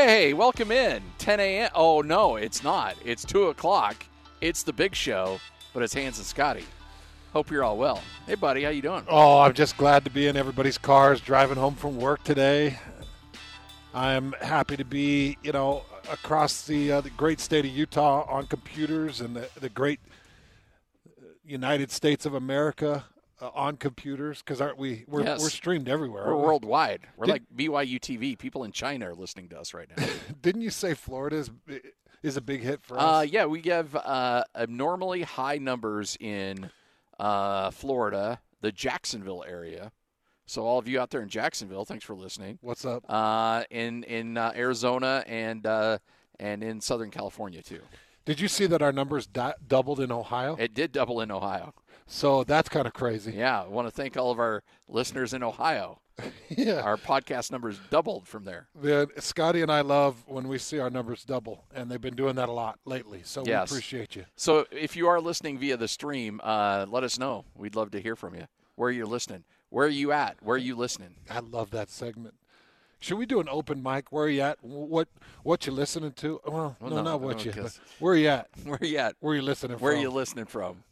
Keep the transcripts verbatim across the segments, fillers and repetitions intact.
Hey, welcome in. ten a.m. Oh, no, it's not. It's two o'clock. It's the Big Show, but it's Hans and Scotty. Hope you're all well. Hey, buddy, how you doing? Oh, I'm just glad to be in everybody's cars driving home from work today. I'm happy to be, you know, across the, uh, the great state of Utah on computers and the, the great United States of America uh, on computers because aren't we? We're, yes. we're streamed everywhere. We're we? worldwide. We're Did, like B Y U T V. People in China are listening to us right now. Didn't you say Florida is is a big hit for us? Uh, yeah, we have uh, abnormally high numbers in uh, Florida, the Jacksonville area. So all of you out there in Jacksonville, thanks for listening. What's up? Uh, in in uh, Arizona and uh, and in Southern California too. Did you see that our numbers di- doubled in Ohio? It did double in Ohio. So that's kind of crazy. Yeah, I want to thank all of our listeners in Ohio. Yeah, our podcast numbers doubled from there. Yeah, Scotty and I love when we see our numbers double, and they've been doing that a lot lately. So yes. we appreciate you. So if you are listening via the stream, uh, let us know. We'd love to hear from you. Where you're listening. Where are you at? Where are you listening? I love that segment. Should we do an open mic? Where are you at? What what you listening to? Well, well no, no, not what no, you. But where are you at? Where are you at? Where are you listening from? Where are you listening from?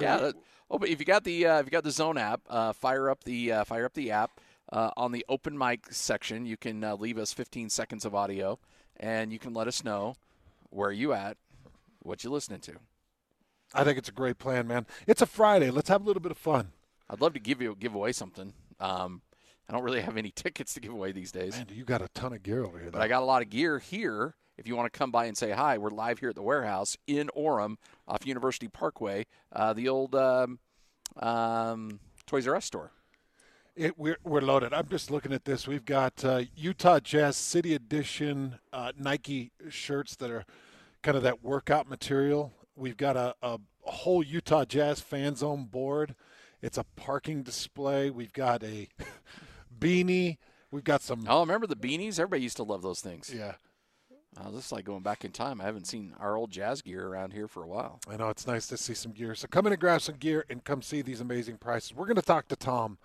Yeah. That, oh, but if you got the uh, if you got the Zone app, uh, fire up the uh, fire up the app uh, on the open mic section. You can uh, leave us fifteen seconds of audio, and you can let us know where are you at, what you listening to. I think it's a great plan, man. It's a Friday. Let's have a little bit of fun. I'd love to give you give away something. Um, I don't really have any tickets to give away these days. Man, you got a ton of gear over here. Though. But I got a lot of gear here. If you want to come by and say hi, we're live here at the warehouse in Orem off University Parkway, uh, the old um, um, Toys R Us store. It, we're, we're loaded. I'm just looking at this. We've got uh, Utah Jazz City Edition uh, Nike shirts that are kind of that workout material. We've got a, a whole Utah Jazz fan zone board. It's a parking display. We've got a beanie. We've got some. Oh, remember the beanies? Everybody used to love those things. Yeah. Uh, this is like going back in time. I haven't seen our old Jazz gear around here for a while. I know. It's nice to see some gear. So come in and grab some gear and come see these amazing prices. We're going to talk to Tom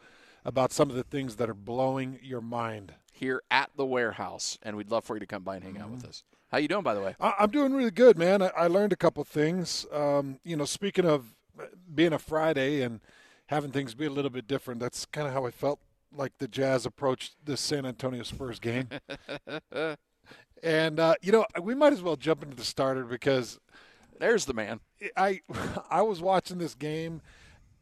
about some of the things that are blowing your mind. Here at the warehouse, and we'd love for you to come by and hang mm-hmm. out with us. How you doing, by the way? I- I'm doing really good, man. I, I learned a couple things. Um, you know, speaking of being a Friday and – having things be a little bit different. That's kind of how I felt like the Jazz approached this San Antonio Spurs game. and, uh, you know, we might as well jump into the starter because. There's the man. I, I was watching this game,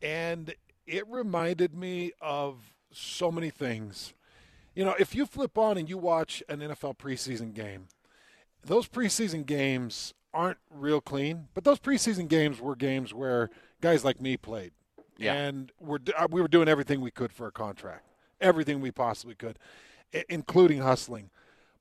and it reminded me of so many things. You know, if you flip on and you watch an N F L preseason game, those preseason games aren't real clean, but those preseason games were games where guys like me played. Yeah. And we're, we were doing everything we could for a contract, everything we possibly could, including hustling.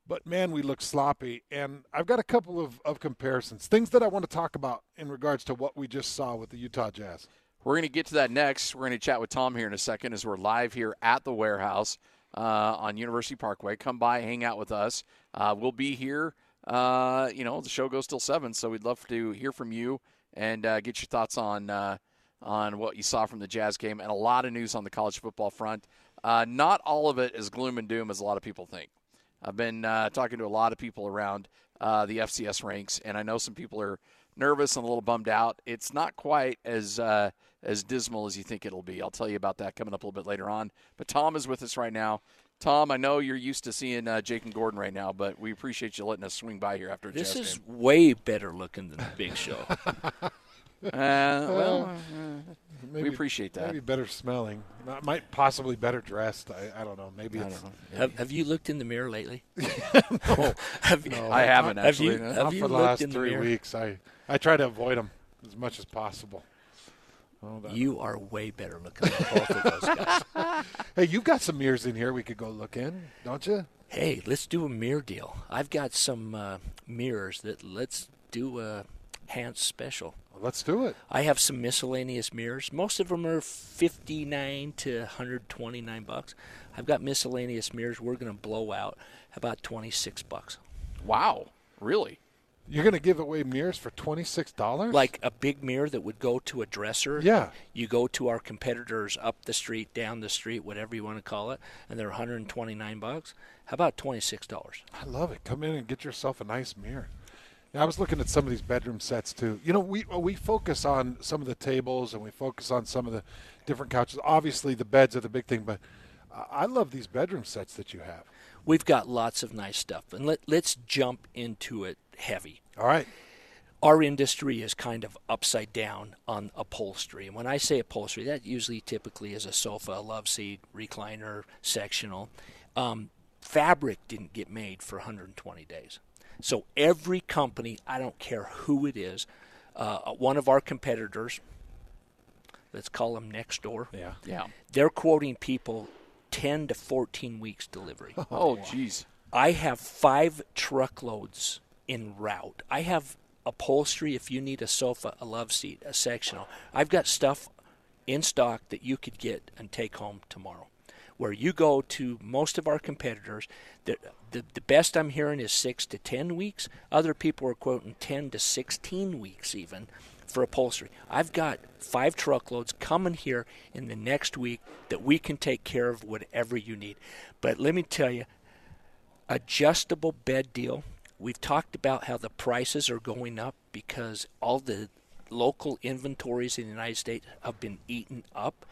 But, man, we looked sloppy. And I've got a couple of, of comparisons, things that I want to talk about in regards to what we just saw with the Utah Jazz. We're going to get to that next. We're going to chat with Tom here in a second as we're live here at the warehouse uh, on University Parkway. Come by, hang out with us. Uh, we'll be here. Uh, you know, the show goes till seven, so we'd love to hear from you and uh, get your thoughts on uh, – on what you saw from the Jazz game and a lot of news on the college football front. Uh, not all of it is gloom and doom as a lot of people think. I've been uh, talking to a lot of people around uh, the F C S ranks, and I know some people are nervous and a little bummed out. It's not quite as uh, as dismal as you think it'll be. I'll tell you about that coming up a little bit later on. But Tom is with us right now. Tom, I know you're used to seeing uh, Jake and Gordon right now, but we appreciate you letting us swing by here after a Jazz game. This is way better looking than the Big Show. Uh, well, uh, maybe, we appreciate that. Maybe better smelling. Not, might possibly better dressed. I, I don't know. Maybe. I it's, don't know. Maybe. Have, have you looked in the mirror lately? no, have you, no, I haven't not, actually. Have you, have not you for the last in three the weeks. I, I try to avoid them as much as possible. You are way better looking than both of those guys. Hey, you've got some mirrors in here we could go look in, don't you? Hey, let's do a mirror deal. I've got some uh, mirrors that let's do a Hans special. Let's do it. I have some miscellaneous mirrors. Most of them are fifty-nine to one twenty-nine bucks. I've got miscellaneous mirrors. We're going to blow out about twenty-six bucks. Wow. Really? You're going to give away mirrors for twenty-six dollars? Like a big mirror that would go to a dresser. Yeah. You go to our competitors up the street, down the street, whatever you want to call it, and they're one hundred twenty-nine bucks. How about twenty-six dollars? I love it. Come in and get yourself a nice mirror. Now, I was looking at some of these bedroom sets, too. You know, we we focus on some of the tables and we focus on some of the different couches. Obviously, the beds are the big thing, but I love these bedroom sets that you have. We've got lots of nice stuff, and let, let's jump into it heavy. All right. Our industry is kind of upside down on upholstery. And when I say upholstery, that usually typically is a sofa, a loveseat, recliner, sectional. Um, fabric didn't get made for one hundred twenty days. So every company, I don't care who it is, uh, one of our competitors, let's call them Nextdoor. Yeah. Yeah. They're quoting people ten to fourteen weeks delivery. Oh, geez. I have five truckloads en route. I have upholstery if you need a sofa, a love seat, a sectional. I've got stuff in stock that you could get and take home tomorrow. Where you go to most of our competitors, the, the, the best I'm hearing is six to ten weeks. Other people are quoting ten to sixteen weeks even for upholstery. I've got five truckloads coming here in the next week that we can take care of whatever you need. But let me tell you, adjustable bed deal. We've talked about how the prices are going up because all the local inventories in the United States have been eaten up.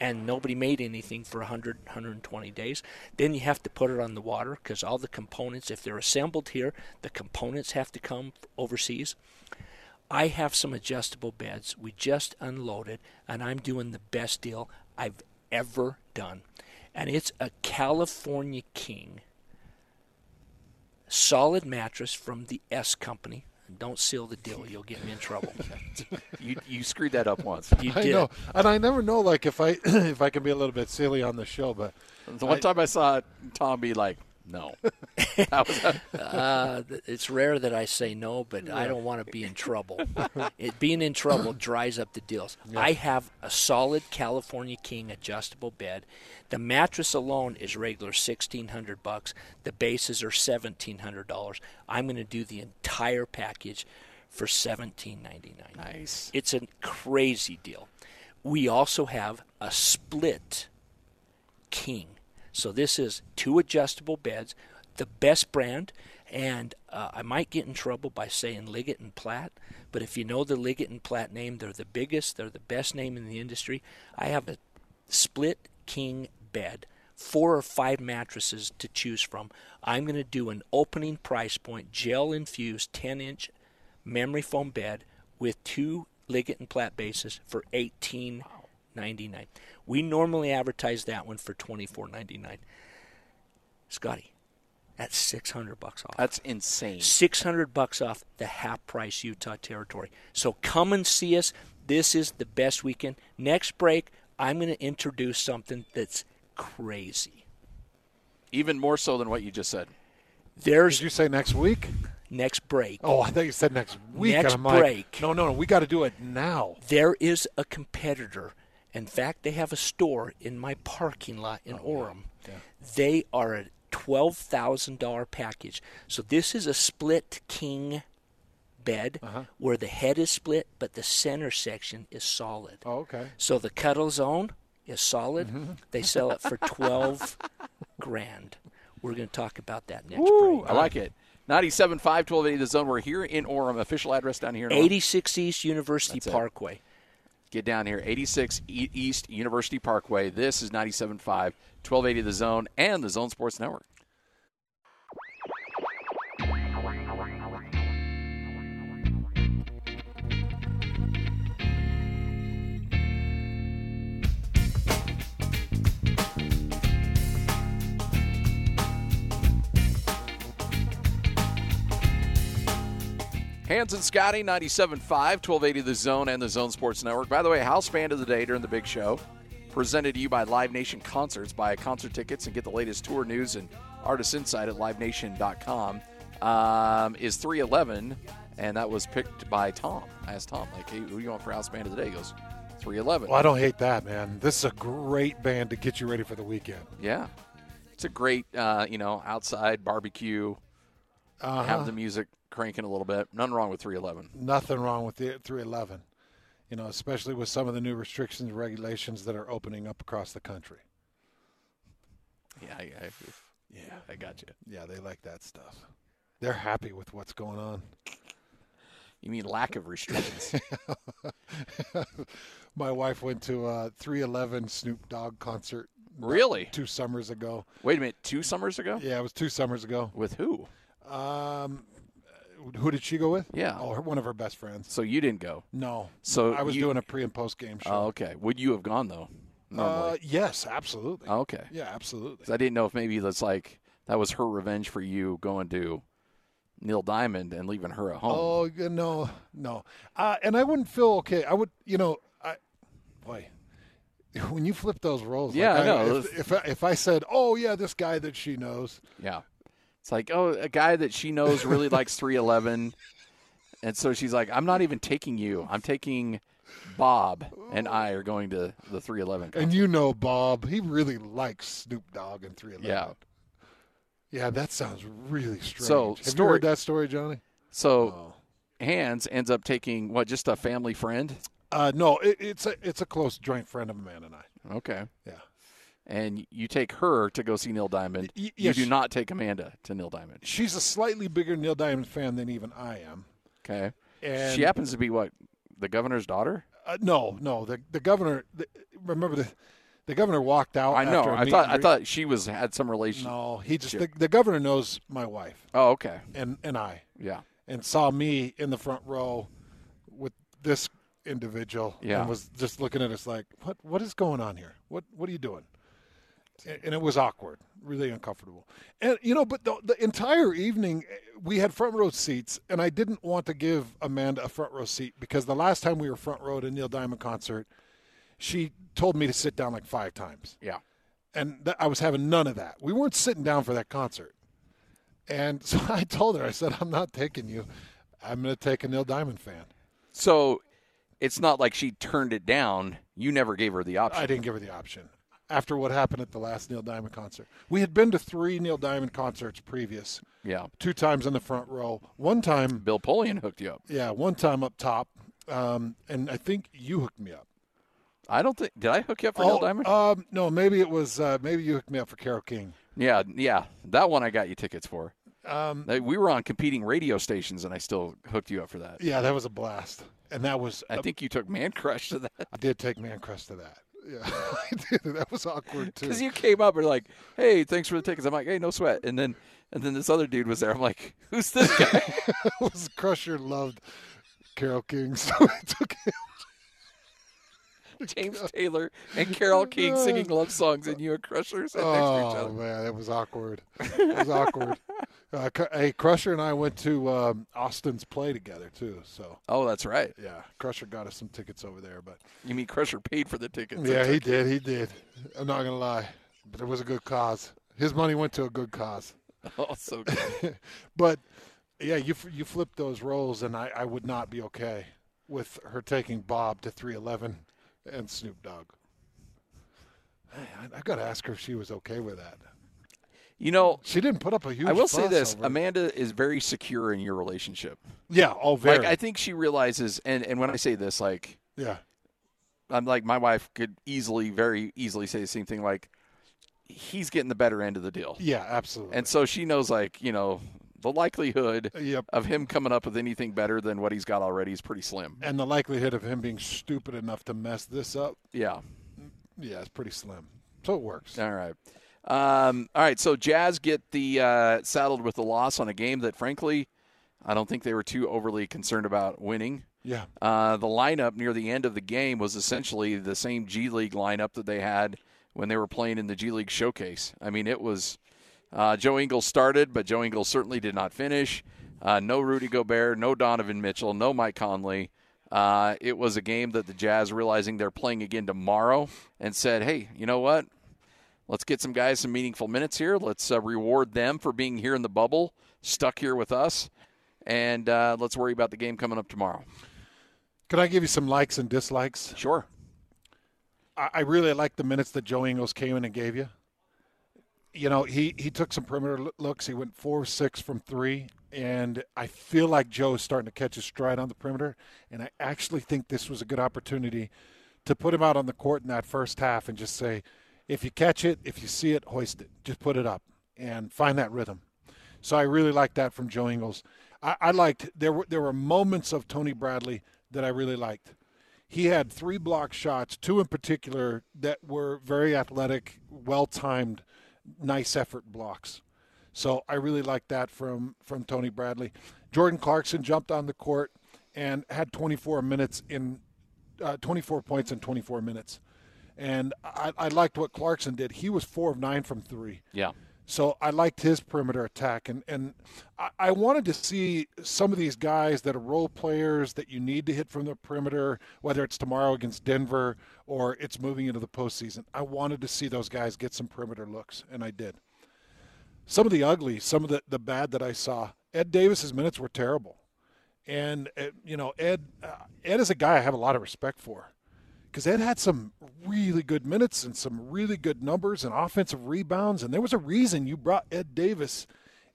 And nobody made anything for one hundred, one hundred twenty days. Then you have to put it on the water because all the components, if they're assembled here, the components have to come overseas. I have some adjustable beds. We just unloaded, and I'm doing the best deal I've ever done. And it's a California King solid mattress from the S Company. Don't seal the deal. You'll get me in trouble. you you screwed that up once. You did. I know. And I never know, like, if I if I can be a little bit silly on the show. But the one I, time I saw Tom be like, no. uh, it's rare that I say no, but yeah. I don't want to be in trouble. It, being in trouble dries up the deals. Yeah. I have a solid California King adjustable bed. The mattress alone is regular sixteen hundred bucks. The bases are seventeen hundred dollars. I'm going to do the entire package for seventeen ninety-nine. Nice. It's a crazy deal. We also have a split king. So this is two adjustable beds, the best brand, and uh, I might get in trouble by saying Liggett and Platt, but if you know the Liggett and Platt name, they're the biggest, they're the best name in the industry. I have a split king bed, four or five mattresses to choose from. I'm going to do an opening price point, gel-infused ten-inch memory foam bed with two Liggett and Platt bases for eighteen dollars. ninety-nine. We normally advertise that one for twenty-four ninety-nine. Scotty, that's six hundred bucks off. That's insane. six hundred bucks off the half price Utah territory. So come and see us. This is the best weekend. Next break, I'm going to introduce something that's crazy. Even more so than what you just said. There's Did you say next week? Next break. Oh, I thought you said next week. Next I'm break. Like, no, no, no. We got to do it now. There is a competitor. In fact, they have a store in my parking lot in oh, Orem. Yeah. They are a twelve thousand dollars package. So this is a split king bed uh-huh. where the head is split, but the center section is solid. Oh, okay. So the cuddle zone is solid. Mm-hmm. They sell it for twelve grand. We're going to talk about that next Woo, break. I like it. ninety-seven point five, twelve eighty The Zone. We're here in Orem. Official address down here in Orem. eighty-six East University That's Parkway. It. Get down here, eighty-six East University Parkway. This is ninety-seven point five, twelve eighty The Zone and the Zone Sports Network. Hans and Scotty, ninety-seven point five, twelve eighty The Zone and the Zone Sports Network. By the way, house band of the day during the Big Show, presented to you by Live Nation Concerts. Buy concert tickets and get the latest tour news and artist insight at live nation dot com. Um, is three eleven, and that was picked by Tom. I asked Tom, like, hey, who do you want for house band of the day? He goes, three eleven. Well, I don't hate that, man. This is a great band to get you ready for the weekend. Yeah. It's a great, uh, you know, outside barbecue, uh-huh. have the music. cranking a little bit. Nothing wrong with three eleven. Nothing wrong with the three eleven, you know, especially with some of the new restrictions and regulations that are opening up across the country. Yeah, I, I, yeah, I got you. Yeah, they like that stuff. They're happy with what's going on. You mean lack of restrictions. My wife went to a three eleven Snoop Dogg concert. Really? Two summers ago. Wait a minute, two summers ago? Yeah, it was two summers ago. With who? Um, who did she go with? Yeah. Oh, her, one of her best friends. So you didn't go? No. So I was you, doing a pre- and post-game show. Oh, okay. Would you have gone, though, normally? Uh, yes, absolutely. Oh, okay. Yeah, absolutely. So I didn't know if maybe that's like that was her revenge for you going to Neil Diamond and leaving her at home. Oh, no, no. Uh, and I wouldn't feel okay. I would, you know, I, boy. When you flip those roles, yeah, like I, I know. If, if, I, if I said, oh, yeah, this guy that she knows. Yeah. It's like, oh, a guy that she knows really likes three eleven. And so she's like, I'm not even taking you. I'm taking Bob and I are going to the three eleven concert. And you know Bob. He really likes Snoop Dogg and three eleven. Yeah. Yeah, that sounds really strange. So, Have story, you heard that story, Johnny? So, oh. Hans ends up taking, what, just a family friend? Uh, no, it, it's a it's a close joint friend of a man and I. Okay. Yeah. And you take her to go see Neil Diamond. Y- yes, you do she, not take Amanda to Neil Diamond. She's a slightly bigger Neil Diamond fan than even I am. Okay. And she happens to be, what, the governor's daughter? Uh, no, no. The the governor, the, remember, the the governor walked out. I know. After a I thought I thought she was had some relation. No, he just the, the governor knows my wife. Oh, okay. And and I. Yeah. And saw me in the front row with this individual, yeah, and was just looking at us like, what what is going on here? What what are you doing? And, and it was awkward, really uncomfortable. And, you know, but the, the entire evening we had front row seats, and I didn't want to give Amanda a front row seat because the last time we were front row at a Neil Diamond concert, she told me to sit down like five times. Yeah. And th- I was having none of that. We weren't sitting down for that concert. And so I told her, I said, I'm not taking you. I'm going to take a Neil Diamond fan. So it's not like she turned it down. You never gave her the option. I didn't give her the option. After what happened at the last Neil Diamond concert. We had been to three Neil Diamond concerts previous. Yeah. Two times in the front row. One time. Bill Polian hooked you up. Yeah, one time up top. Um, and I think you hooked me up. I don't think. Did I hook you up for oh, Neil Diamond? Um, no, maybe it was. Uh, maybe you hooked me up for Carole King. Yeah, yeah. That one I got you tickets for. Um, we were on competing radio stations, and I still hooked you up for that. Yeah, that was a blast. And that was. I a, think you took Man Crush to that. I did take Man Crush to that. Yeah, I did. That was awkward too. Because you came up and like, hey, thanks for the tickets. I'm like, hey, no sweat. And then, and then this other dude was there. I'm like, who's this guy? Was Crusher loved Carole King, so I took him. James Taylor and Carole King singing love songs, and you and Crusher sat oh, next to each other. Oh man, it was awkward. It was awkward. Uh, hey, Crusher and I went to um, Austin's play together too. So. Oh, that's right. Yeah, Crusher got us some tickets over there, but. You mean Crusher paid for the tickets? Yeah, he did. He did. I'm not gonna lie, but it was a good cause. His money went to a good cause. Oh, so good. But yeah, you you flip those roles, and I, I would not be okay with her taking Bob to three eleven. And Snoop Dogg. I've got to ask her if she was okay with that. You know, she didn't put up a huge. I will say this: Amanda is very secure in your relationship. Yeah, oh, very. Like I think she realizes, and, and when I say this, like, yeah, I'm like my wife could easily, very easily say the same thing. Like, he's getting the better end of the deal. Yeah, absolutely. And so she knows, like, you know, the likelihood yep. of him coming up with anything better than what he's got already is pretty slim. And the likelihood of him being stupid enough to mess this up. Yeah. Yeah, it's pretty slim. So it works. All right. Um, all right, so Jazz get the uh, saddled with the loss on a game that, frankly, I don't think they were too overly concerned about winning. Yeah. Uh, the lineup near the end of the game was essentially the same G League lineup that they had when they were playing in the G League Showcase. I mean, it was – Uh, Joe Ingles started, but Joe Ingles certainly did not finish. Uh, no Rudy Gobert, no Donovan Mitchell, no Mike Conley. Uh, it was a game that the Jazz, realizing they're playing again tomorrow, and said, hey, you know what? Let's get some guys some meaningful minutes here. Let's uh, reward them for being here in the bubble, stuck here with us, and uh, let's worry about the game coming up tomorrow. Can I give you some likes and dislikes? Sure. I, I really like the minutes that Joe Ingles came in and gave you. you know, he, he took some perimeter looks. He went four of six from three, and I feel like Joe is starting to catch his stride on the perimeter, and I actually think this was a good opportunity to put him out on the court in that first half and just say, if you catch it, if you see it, hoist it. Just put it up and find that rhythm. So I really liked that from Joe Ingles. I, I liked there were there were moments of Tony Bradley that I really liked. He had three block shots, two in particular that were very athletic, well-timed, nice effort blocks. So I really liked that from, from Tony Bradley. Jordan Clarkson jumped on the court and had twenty-four minutes in uh, twenty-four points in twenty-four minutes. And I, I liked what Clarkson did. He was four of nine from three. Yeah. So I liked his perimeter attack. And, and I, I wanted to see some of these guys that are role players that you need to hit from the perimeter, whether it's tomorrow against Denver or it's moving into the postseason. I wanted to see those guys get some perimeter looks, and I did. Some of the ugly, some of the, the bad that I saw, Ed Davis's minutes were terrible. And, uh, you know, Ed, uh, Ed is a guy I have a lot of respect for, because Ed had some really good minutes and some really good numbers and offensive rebounds, and there was a reason you brought Ed Davis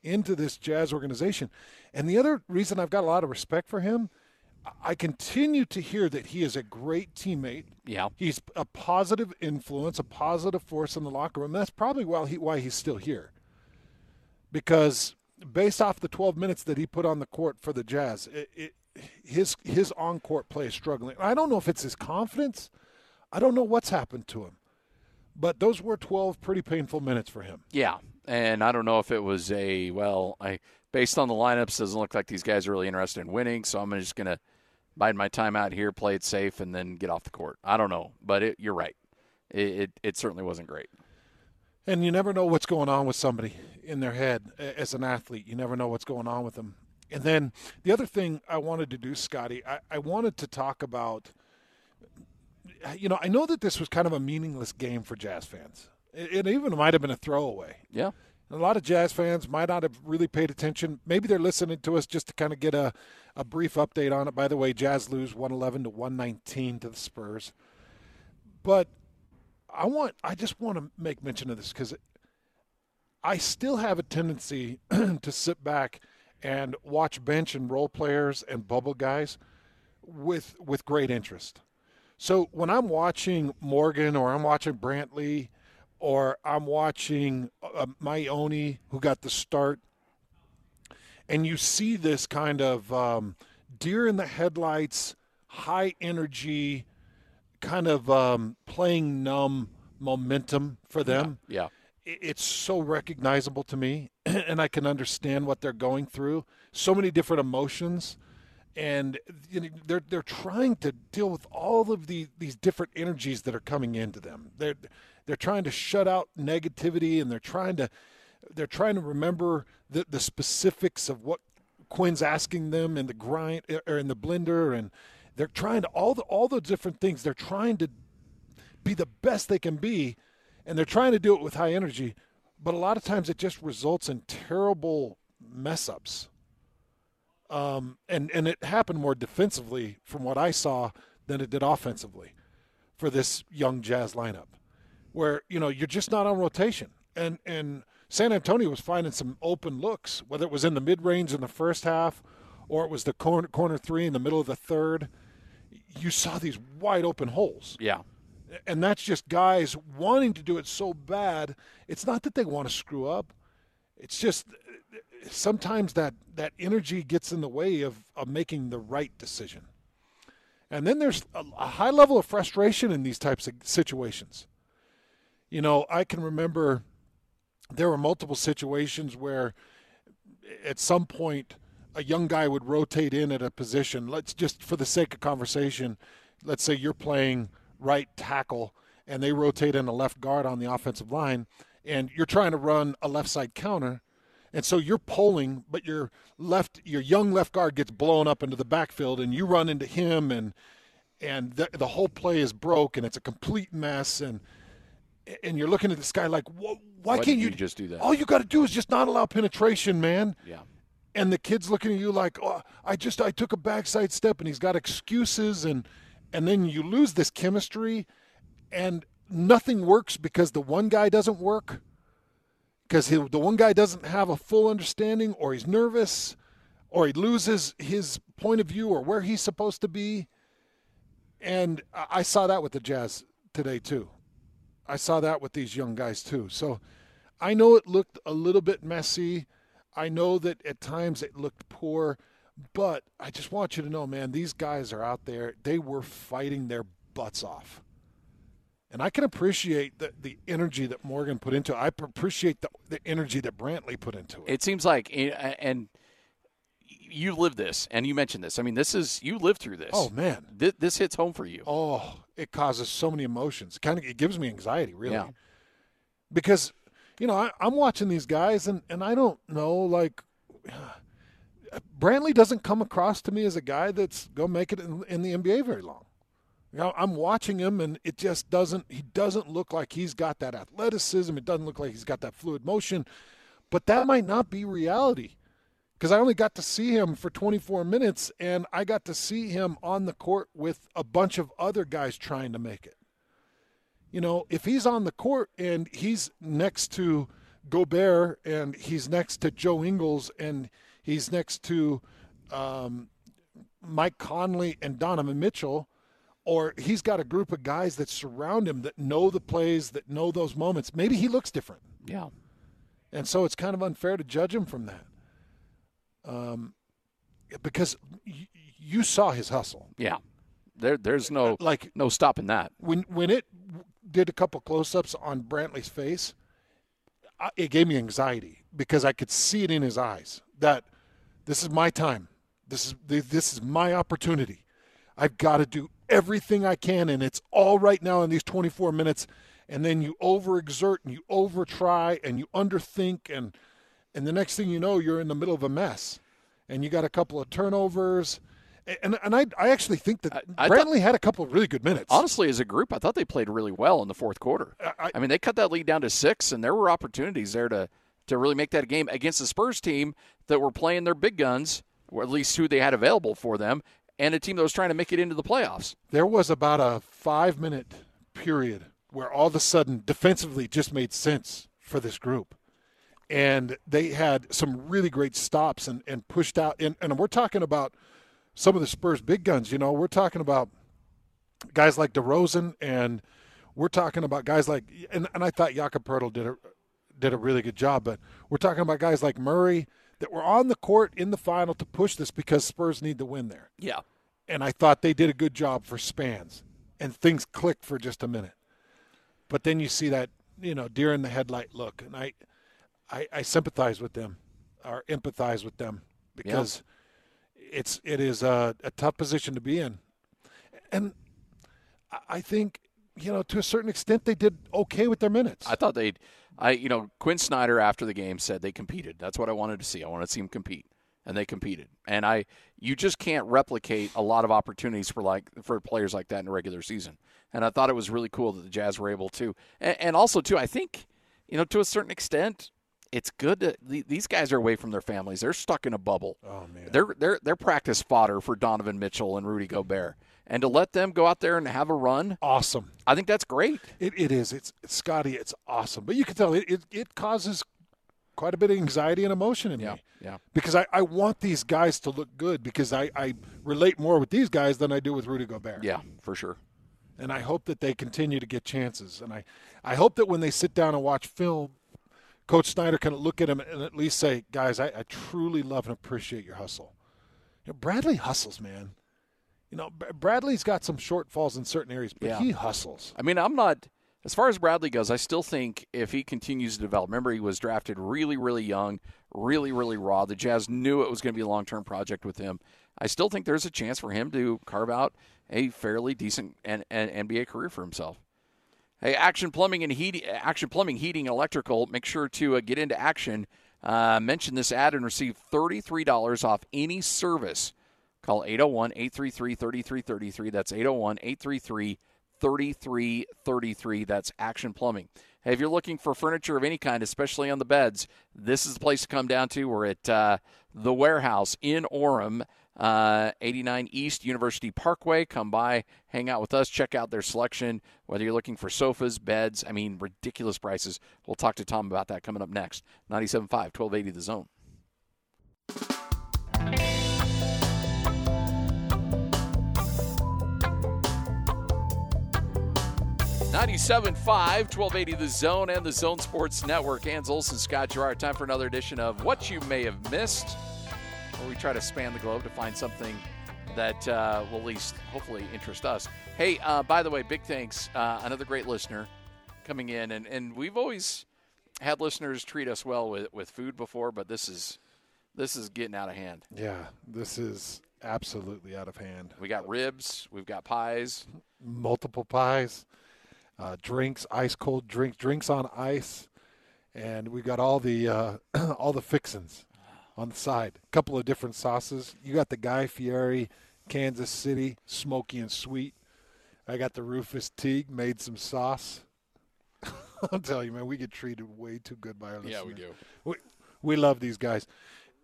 into this Jazz organization. And the other reason I've got a lot of respect for him, I continue to hear that he is a great teammate. Yeah. He's a positive influence, a positive force in the locker room. That's probably why he, why he's still here, because based off the twelve minutes that he put on the court for the Jazz, it, it His his on-court play is struggling. I don't know if it's his confidence. I don't know what's happened to him. But those were twelve pretty painful minutes for him. Yeah, and I don't know if it was a, well, I based on the lineups, doesn't look like these guys are really interested in winning, so I'm just going to bide my time out here, play it safe, and then get off the court. I don't know, but it, you're right. It, it it certainly wasn't great. And you never know what's going on with somebody in their head as an athlete. You never know what's going on with them. And then the other thing I wanted to do, Scotty, I, I wanted to talk about, you know, I know that this was kind of a meaningless game for Jazz fans. It, it even might have been a throwaway. Yeah. And a lot of Jazz fans might not have really paid attention. Maybe they're listening to us just to kind of get a, a brief update on it. By the way, Jazz lose one eleven to one nineteen to the Spurs. But I want, I just want to make mention of this, because I still have a tendency to sit back and watch bench and role players and bubble guys with with great interest. So when I'm watching Morgan, or I'm watching Brantley, or I'm watching uh, Maione, who got the start, and you see this kind of um, deer in the headlights, high energy, kind of um, playing numb momentum for them. Yeah. yeah. It's so recognizable to me, and I can understand what they're going through. So many different emotions, and you know, they're they're trying to deal with all of the, these different energies that are coming into them. They're they're trying to shut out negativity, and they're trying to they're trying to remember the, the specifics of what Quinn's asking them in the grind or in the blender, and they're trying to all the all the different things. They're trying to be the best they can be. And they're trying to do it with high energy, but a lot of times it just results in terrible mess-ups. Um, and, and it happened more defensively from what I saw than it did offensively for this young Jazz lineup, where, you know, you're just not on rotation. And, and San Antonio was finding some open looks, whether it was in the mid-range in the first half or it was the corner, corner three in the middle of the third. You saw these wide-open holes. Yeah. And that's just guys wanting to do it so bad. It's not that they want to screw up. It's just sometimes that, that energy gets in the way of, of making the right decision. And then there's a, a high level of frustration in these types of situations. You know, I can remember there were multiple situations where at some point a young guy would rotate in at a position. Let's just, for the sake of conversation, let's say you're playing – right tackle, and they rotate in a left guard on the offensive line, and you're trying to run a left side counter, and so you're pulling, but your left, your young left guard gets blown up into the backfield, and you run into him, and and the, the whole play is broke, and it's a complete mess, and and you're looking at this guy like, why, why can't you, you just do that? All you got to do is just not allow penetration, man. Yeah. And the kid's looking at you like, oh, I just I took a backside step, and he's got excuses, and. And then you lose this chemistry, and nothing works because the one guy doesn't work. because the one guy doesn't have a full understanding, or he's nervous, or he loses his point of view or where he's supposed to be. And I saw that with the Jazz today too. I saw that with these young guys too. So I know it looked a little bit messy. I know that at times it looked poor, but I just want you to know, man, these guys are out there. They were fighting their butts off. And I can appreciate the, the energy that Morgan put into it. I appreciate the, the energy that Brantley put into it. It seems like, and you lived this, and you mentioned this. I mean, this is, you lived through this. Oh, man. This, this hits home for you. Oh, it causes so many emotions. It kind of, it gives me anxiety, really. Yeah. Because, you know, I, I'm watching these guys, and, and I don't know, like, Brantley doesn't come across to me as a guy that's going to make it in, in the N B A very long. You know, I'm watching him, and it just doesn't – he doesn't look like he's got that athleticism. It doesn't look like he's got that fluid motion. But that might not be reality, because I only got to see him for twenty-four minutes, and I got to see him on the court with a bunch of other guys trying to make it. You know, if he's on the court and he's next to Gobert and he's next to Joe Ingles and he's next to um, Mike Conley and Donovan Mitchell – or he's got a group of guys that surround him that know the plays, that know those moments. Maybe he looks different. Yeah. And so it's kind of unfair to judge him from that. Um, because y- you saw his hustle. Yeah. There, there's no like no stopping that. When when it did a couple close-ups on Brantley's face, I, it gave me anxiety because I could see it in his eyes that this is my time. This is this is my opportunity. I've got to do everything I can, and it's all right now in these twenty-four minutes, and then you overexert and you overtry and you underthink, and and the next thing you know, you're in the middle of a mess, and you got a couple of turnovers, and and I I actually think that I, Brantley I thought, had a couple of really good minutes. Honestly, as a group, I thought they played really well in the fourth quarter. I, I mean, they cut that lead down to six, and there were opportunities there to to really make that a game against the Spurs team that were playing their big guns, or at least who they had available for them. And a team that was trying to make it into the playoffs. There was about a five-minute period where all of a sudden defensively just made sense for this group. And they had some really great stops and, and pushed out. And, and we're talking about some of the Spurs big guns, you know. We're talking about guys like DeRozan, and we're talking about guys like – and I thought Jakob Poeltl did a, did a really good job. But we're talking about guys like Murray – that were on the court in the final to push this because Spurs need to win there. Yeah. And I thought they did a good job for Spans, and things clicked for just a minute. But then you see that, you know, deer in the headlight look, and I I, I sympathize with them or empathize with them because yeah. it's it is a, a tough position to be in. And I think, you know, to a certain extent they did okay with their minutes. I thought they'd – I, you know, Quinn Snyder after the game said they competed. That's what I wanted to see. I wanted to see them compete, and they competed. And I, you just can't replicate a lot of opportunities for like for players like that in a regular season. And I thought it was really cool that the Jazz were able to. And, and also, too, I think, you know, to a certain extent, it's good that these guys are away from their families. They're stuck in a bubble. Oh man, they're they're they're practice fodder for Donovan Mitchell and Rudy Gobert. And to let them go out there and have a run. Awesome. I think that's great. It, it is. It's, it's Scotty, it's awesome. But you can tell it, it, it causes quite a bit of anxiety and emotion in yeah, me. Yeah. Because I, I want these guys to look good because I, I relate more with these guys than I do with Rudy Gobert. Yeah, for sure. And I hope that they continue to get chances. And I, I hope that when they sit down and watch film, Coach Snyder can look at them and at least say, guys, I, I truly love and appreciate your hustle. You know, Bradley hustles, man. You know, Bradley's got some shortfalls in certain areas, but yeah. he hustles. I mean, I'm not – as far as Bradley goes, I still think if he continues to develop – remember, he was drafted really, really young, really, really raw. The Jazz knew it was going to be a long-term project with him. I still think there's a chance for him to carve out a fairly decent an, an N B A career for himself. Hey, Action Plumbing and Heating, Action Plumbing Heating Electrical, make sure to uh, get into action. Uh, mention this ad and receive thirty-three dollars off any service. Call eight oh one, eight three three, three three three three. That's eight oh one, eight three three, three three three three. That's Action Plumbing. Hey, if you're looking for furniture of any kind, especially on the beds, this is the place to come down to. We're at uh, the Warehouse in Orem. uh, eighty-nine East University Parkway. Come by, hang out with us, check out their selection, whether you're looking for sofas, beds, I mean, ridiculous prices. We'll talk to Tom about that coming up next. ninety-seven point five, twelve eighty The Zone. ninety-seven point five, twelve eighty The Zone and the Zone Sports Network. Hans Olsen, Scott Gerard. Time for another edition of What You May Have Missed, where we try to span the globe to find something that uh, will at least hopefully interest us. Hey, uh, by the way, big thanks. Uh, another great listener coming in. And, and we've always had listeners treat us well with, with food before, but this is this is getting out of hand. Yeah, this is absolutely out of hand. We got ribs. We've got pies. Multiple pies. Uh, drinks, ice cold drinks, drinks on ice, and we got all the uh, all the fixins on the side. A couple of different sauces. You got the Guy Fieri, Kansas City, smoky and sweet. I got the Rufus Teague, made some sauce. I'll tell you, man, we get treated way too good by our listeners. Yeah, we do. We, we love these guys.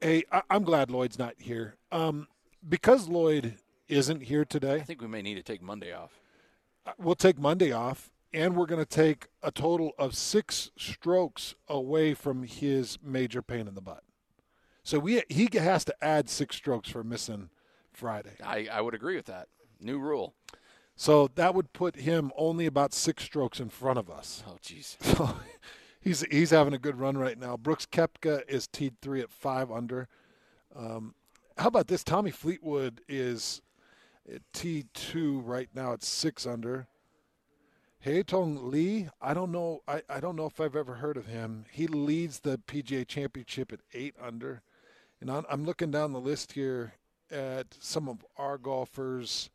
Hey, I, I'm glad Lloyd's not here. Um, because Lloyd isn't here today. I think we may need to take Monday off. We'll take Monday off. And we're going to take a total of six strokes away from his major pain in the butt. So we he has to add six strokes for missing Friday. I, I would agree with that. New rule. So that would put him only about six strokes in front of us. Oh, jeez. So he's he's having a good run right now. Brooks Koepka is teed three at five under. Um, how about this? Tommy Fleetwood is at teed two right now at six under. Hey, Tong Lee, I don't know I, I don't know if I've ever heard of him. He leads the P G A Championship at eight under. And I'm, I'm looking down the list here at some of our golfers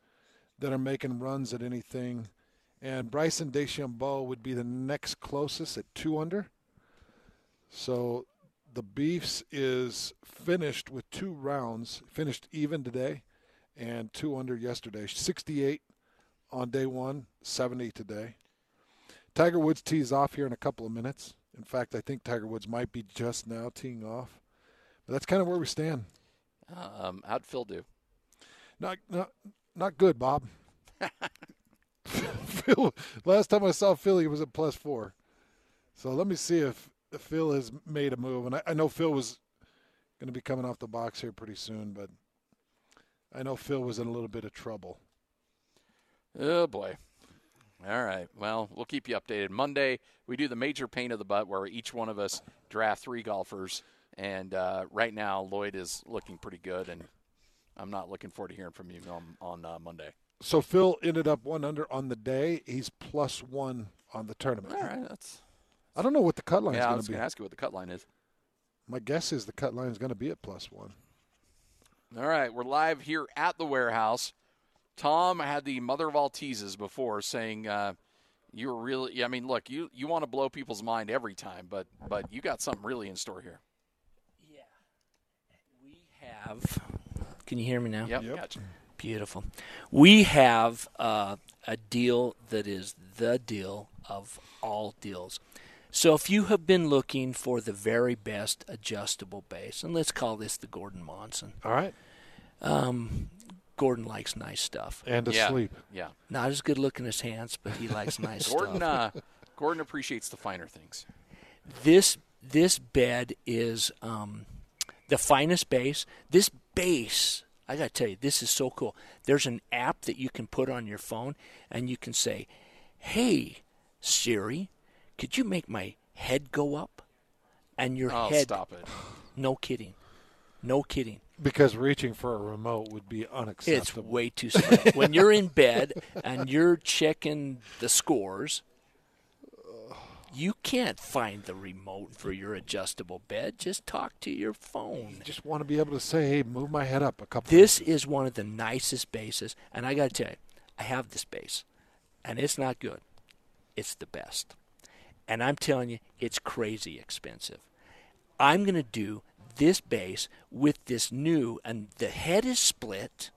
that are making runs at anything. And Bryson DeChambeau would be the next closest at two under. So the Beefs is finished with two rounds, finished even today and two under yesterday, sixty-eight on day one, seventy today. Tiger Woods tees off here in a couple of minutes. In fact, I think Tiger Woods might be just now teeing off. But that's kind of where we stand. Um, how'd Phil do? Not, not, not good, Bob. Phil. Last time I saw Phil, he was at plus four. So let me see if, if Phil has made a move. And I, I know Phil was going to be coming off the box here pretty soon, but I know Phil was in a little bit of trouble. Oh, boy. All right. Well, we'll keep you updated. Monday, we do the major pain of the butt where each one of us draft three golfers. And uh, right now, Lloyd is looking pretty good, and I'm not looking forward to hearing from you on, on uh, Monday. So Phil ended up one under on the day. He's plus one on the tournament. All right. That's. I don't know what the cut line is going to be. Yeah, I was going to ask you what the cut line is. My guess is the cut line is going to be at plus one. All right. We're live here at the warehouse. Tom had the mother of all teases before, saying uh, you were really – I mean, look, you, you want to blow people's mind every time, but but you got something really in store here. Yeah. We have – can you hear me now? Yep. Yep. Gotcha. Beautiful. We have uh, a deal that is the deal of all deals. So if you have been looking for the very best adjustable base, and let's call this the Gordon Monson. All right. Um Gordon likes nice stuff. And asleep. Yeah. yeah. Not as good looking as Hans, but he likes nice Gordon, stuff. Uh, Gordon appreciates the finer things. This this bed is um, the finest base. This base, I got to tell you, this is so cool. There's an app that you can put on your phone, and you can say, hey, Siri, could you make my head go up? And your oh, head. Stop it. No kidding. No kidding. Because reaching for a remote would be unacceptable. It's way too slow. When you're in bed and you're checking the scores, you can't find the remote for your adjustable bed. Just talk to your phone. You just want to be able to say, hey, move my head up a couple This inches. Is one of the nicest bases. And I got to tell you, I have this base. And it's not good. It's the best. And I'm telling you, it's crazy expensive. I'm going to do this base with this new, and the head is split,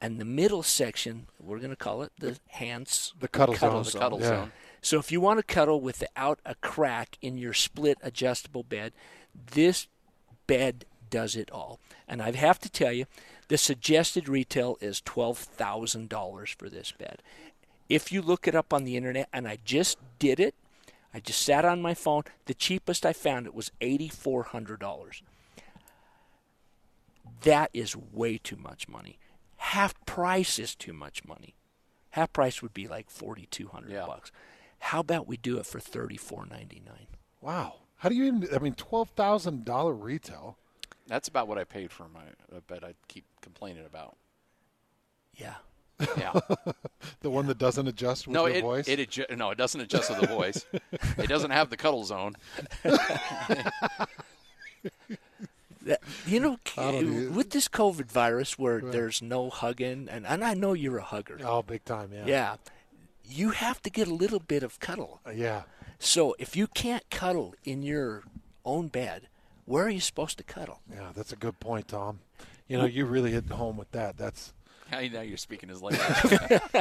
and the middle section, we're going to call it the hands. The cuddle, the cuddle zone. zone. The cuddle yeah. zone. So if you want to cuddle without a crack in your split adjustable bed, this bed does it all. And I have to tell you, The suggested retail is twelve thousand dollars for this bed. If you look it up on the internet, and I just did it, I just sat on my phone, the cheapest I found it was eight thousand four hundred dollars. That is way too much money. Half price is too much money. Half price would be like forty-two hundred dollars yeah. bucks. How about we do it for thirty-four ninety-nine? Wow. How do you even, I mean, twelve thousand dollars retail. That's about what I paid for my uh, bed I keep complaining about. Yeah. Yeah. the yeah. one that doesn't adjust with no, your it, voice? It adju- no, it doesn't adjust with the voice. It doesn't have the cuddle zone. that, you know, do with this COVID virus where right. there's no hugging, and, and I know you're a hugger. Oh, big time, yeah. Yeah. You have to get a little bit of cuddle. Uh, yeah. So if you can't cuddle in your own bed, where are you supposed to cuddle? Yeah, that's a good point, Tom. You know, you really hit home with that. That's now you're speaking his language.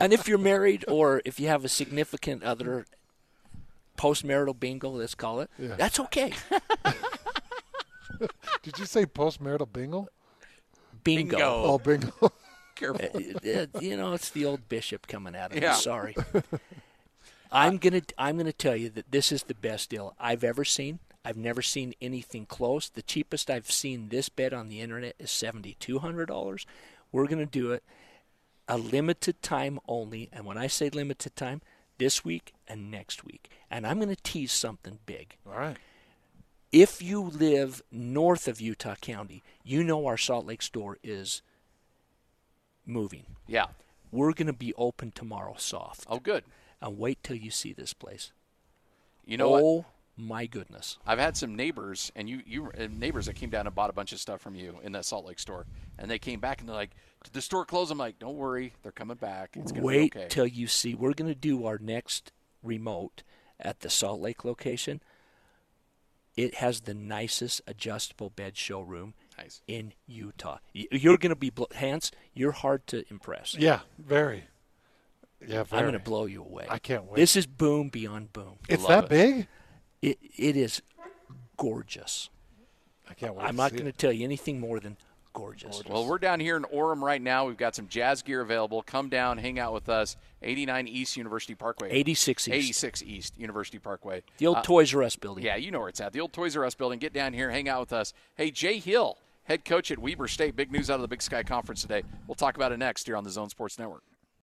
And if you're married or if you have a significant other, postmarital bingo, let's call it, yeah. that's okay. Did you say postmarital bingo? Bingo. bingo. Oh, bingo. Careful. You know, it's the old bishop coming at him. Yeah. Sorry. I'm gonna I'm gonna tell you that this is the best deal I've ever seen. I've never seen anything close. The cheapest I've seen this bed on the internet is seven thousand two hundred dollars. We're going to do it a limited time only. And when I say limited time, this week and next week. And I'm going to tease something big. All right. If you live north of Utah County, you know our Salt Lake store is moving. Yeah. We're going to be open tomorrow soft. Oh, good. And wait till you see this place. You know oh, what? My goodness. I've had some neighbors and you, you neighbors that came down and bought a bunch of stuff from you in that Salt Lake store. And they came back and they're like, did the store close? I'm like, don't worry. They're coming back. It's gonna Wait be okay. till you see. We're going to do our next remote at the Salt Lake location. It has the nicest adjustable bed showroom nice. in Utah. You're going to be, blo- Hans, you're hard to impress. Yeah, very. Yeah, very. I'm going to blow you away. I can't wait. This is boom beyond boom. It's Love that it. big? It It is gorgeous. I can't wait I'm to not going to tell you anything more than gorgeous. gorgeous. Well, we're down here in Orem right now. We've got some Jazz gear available. Come down, hang out with us. eighty-nine East University Parkway. eighty-six East. eighty-six East University Parkway. The old uh, Toys R Us building. Yeah, you know where it's at. The old Toys R Us building. Get down here, hang out with us. Hey, Jay Hill, head coach at Weber State. Big news out of the Big Sky Conference today. We'll talk about it next here on the Zone Sports Network.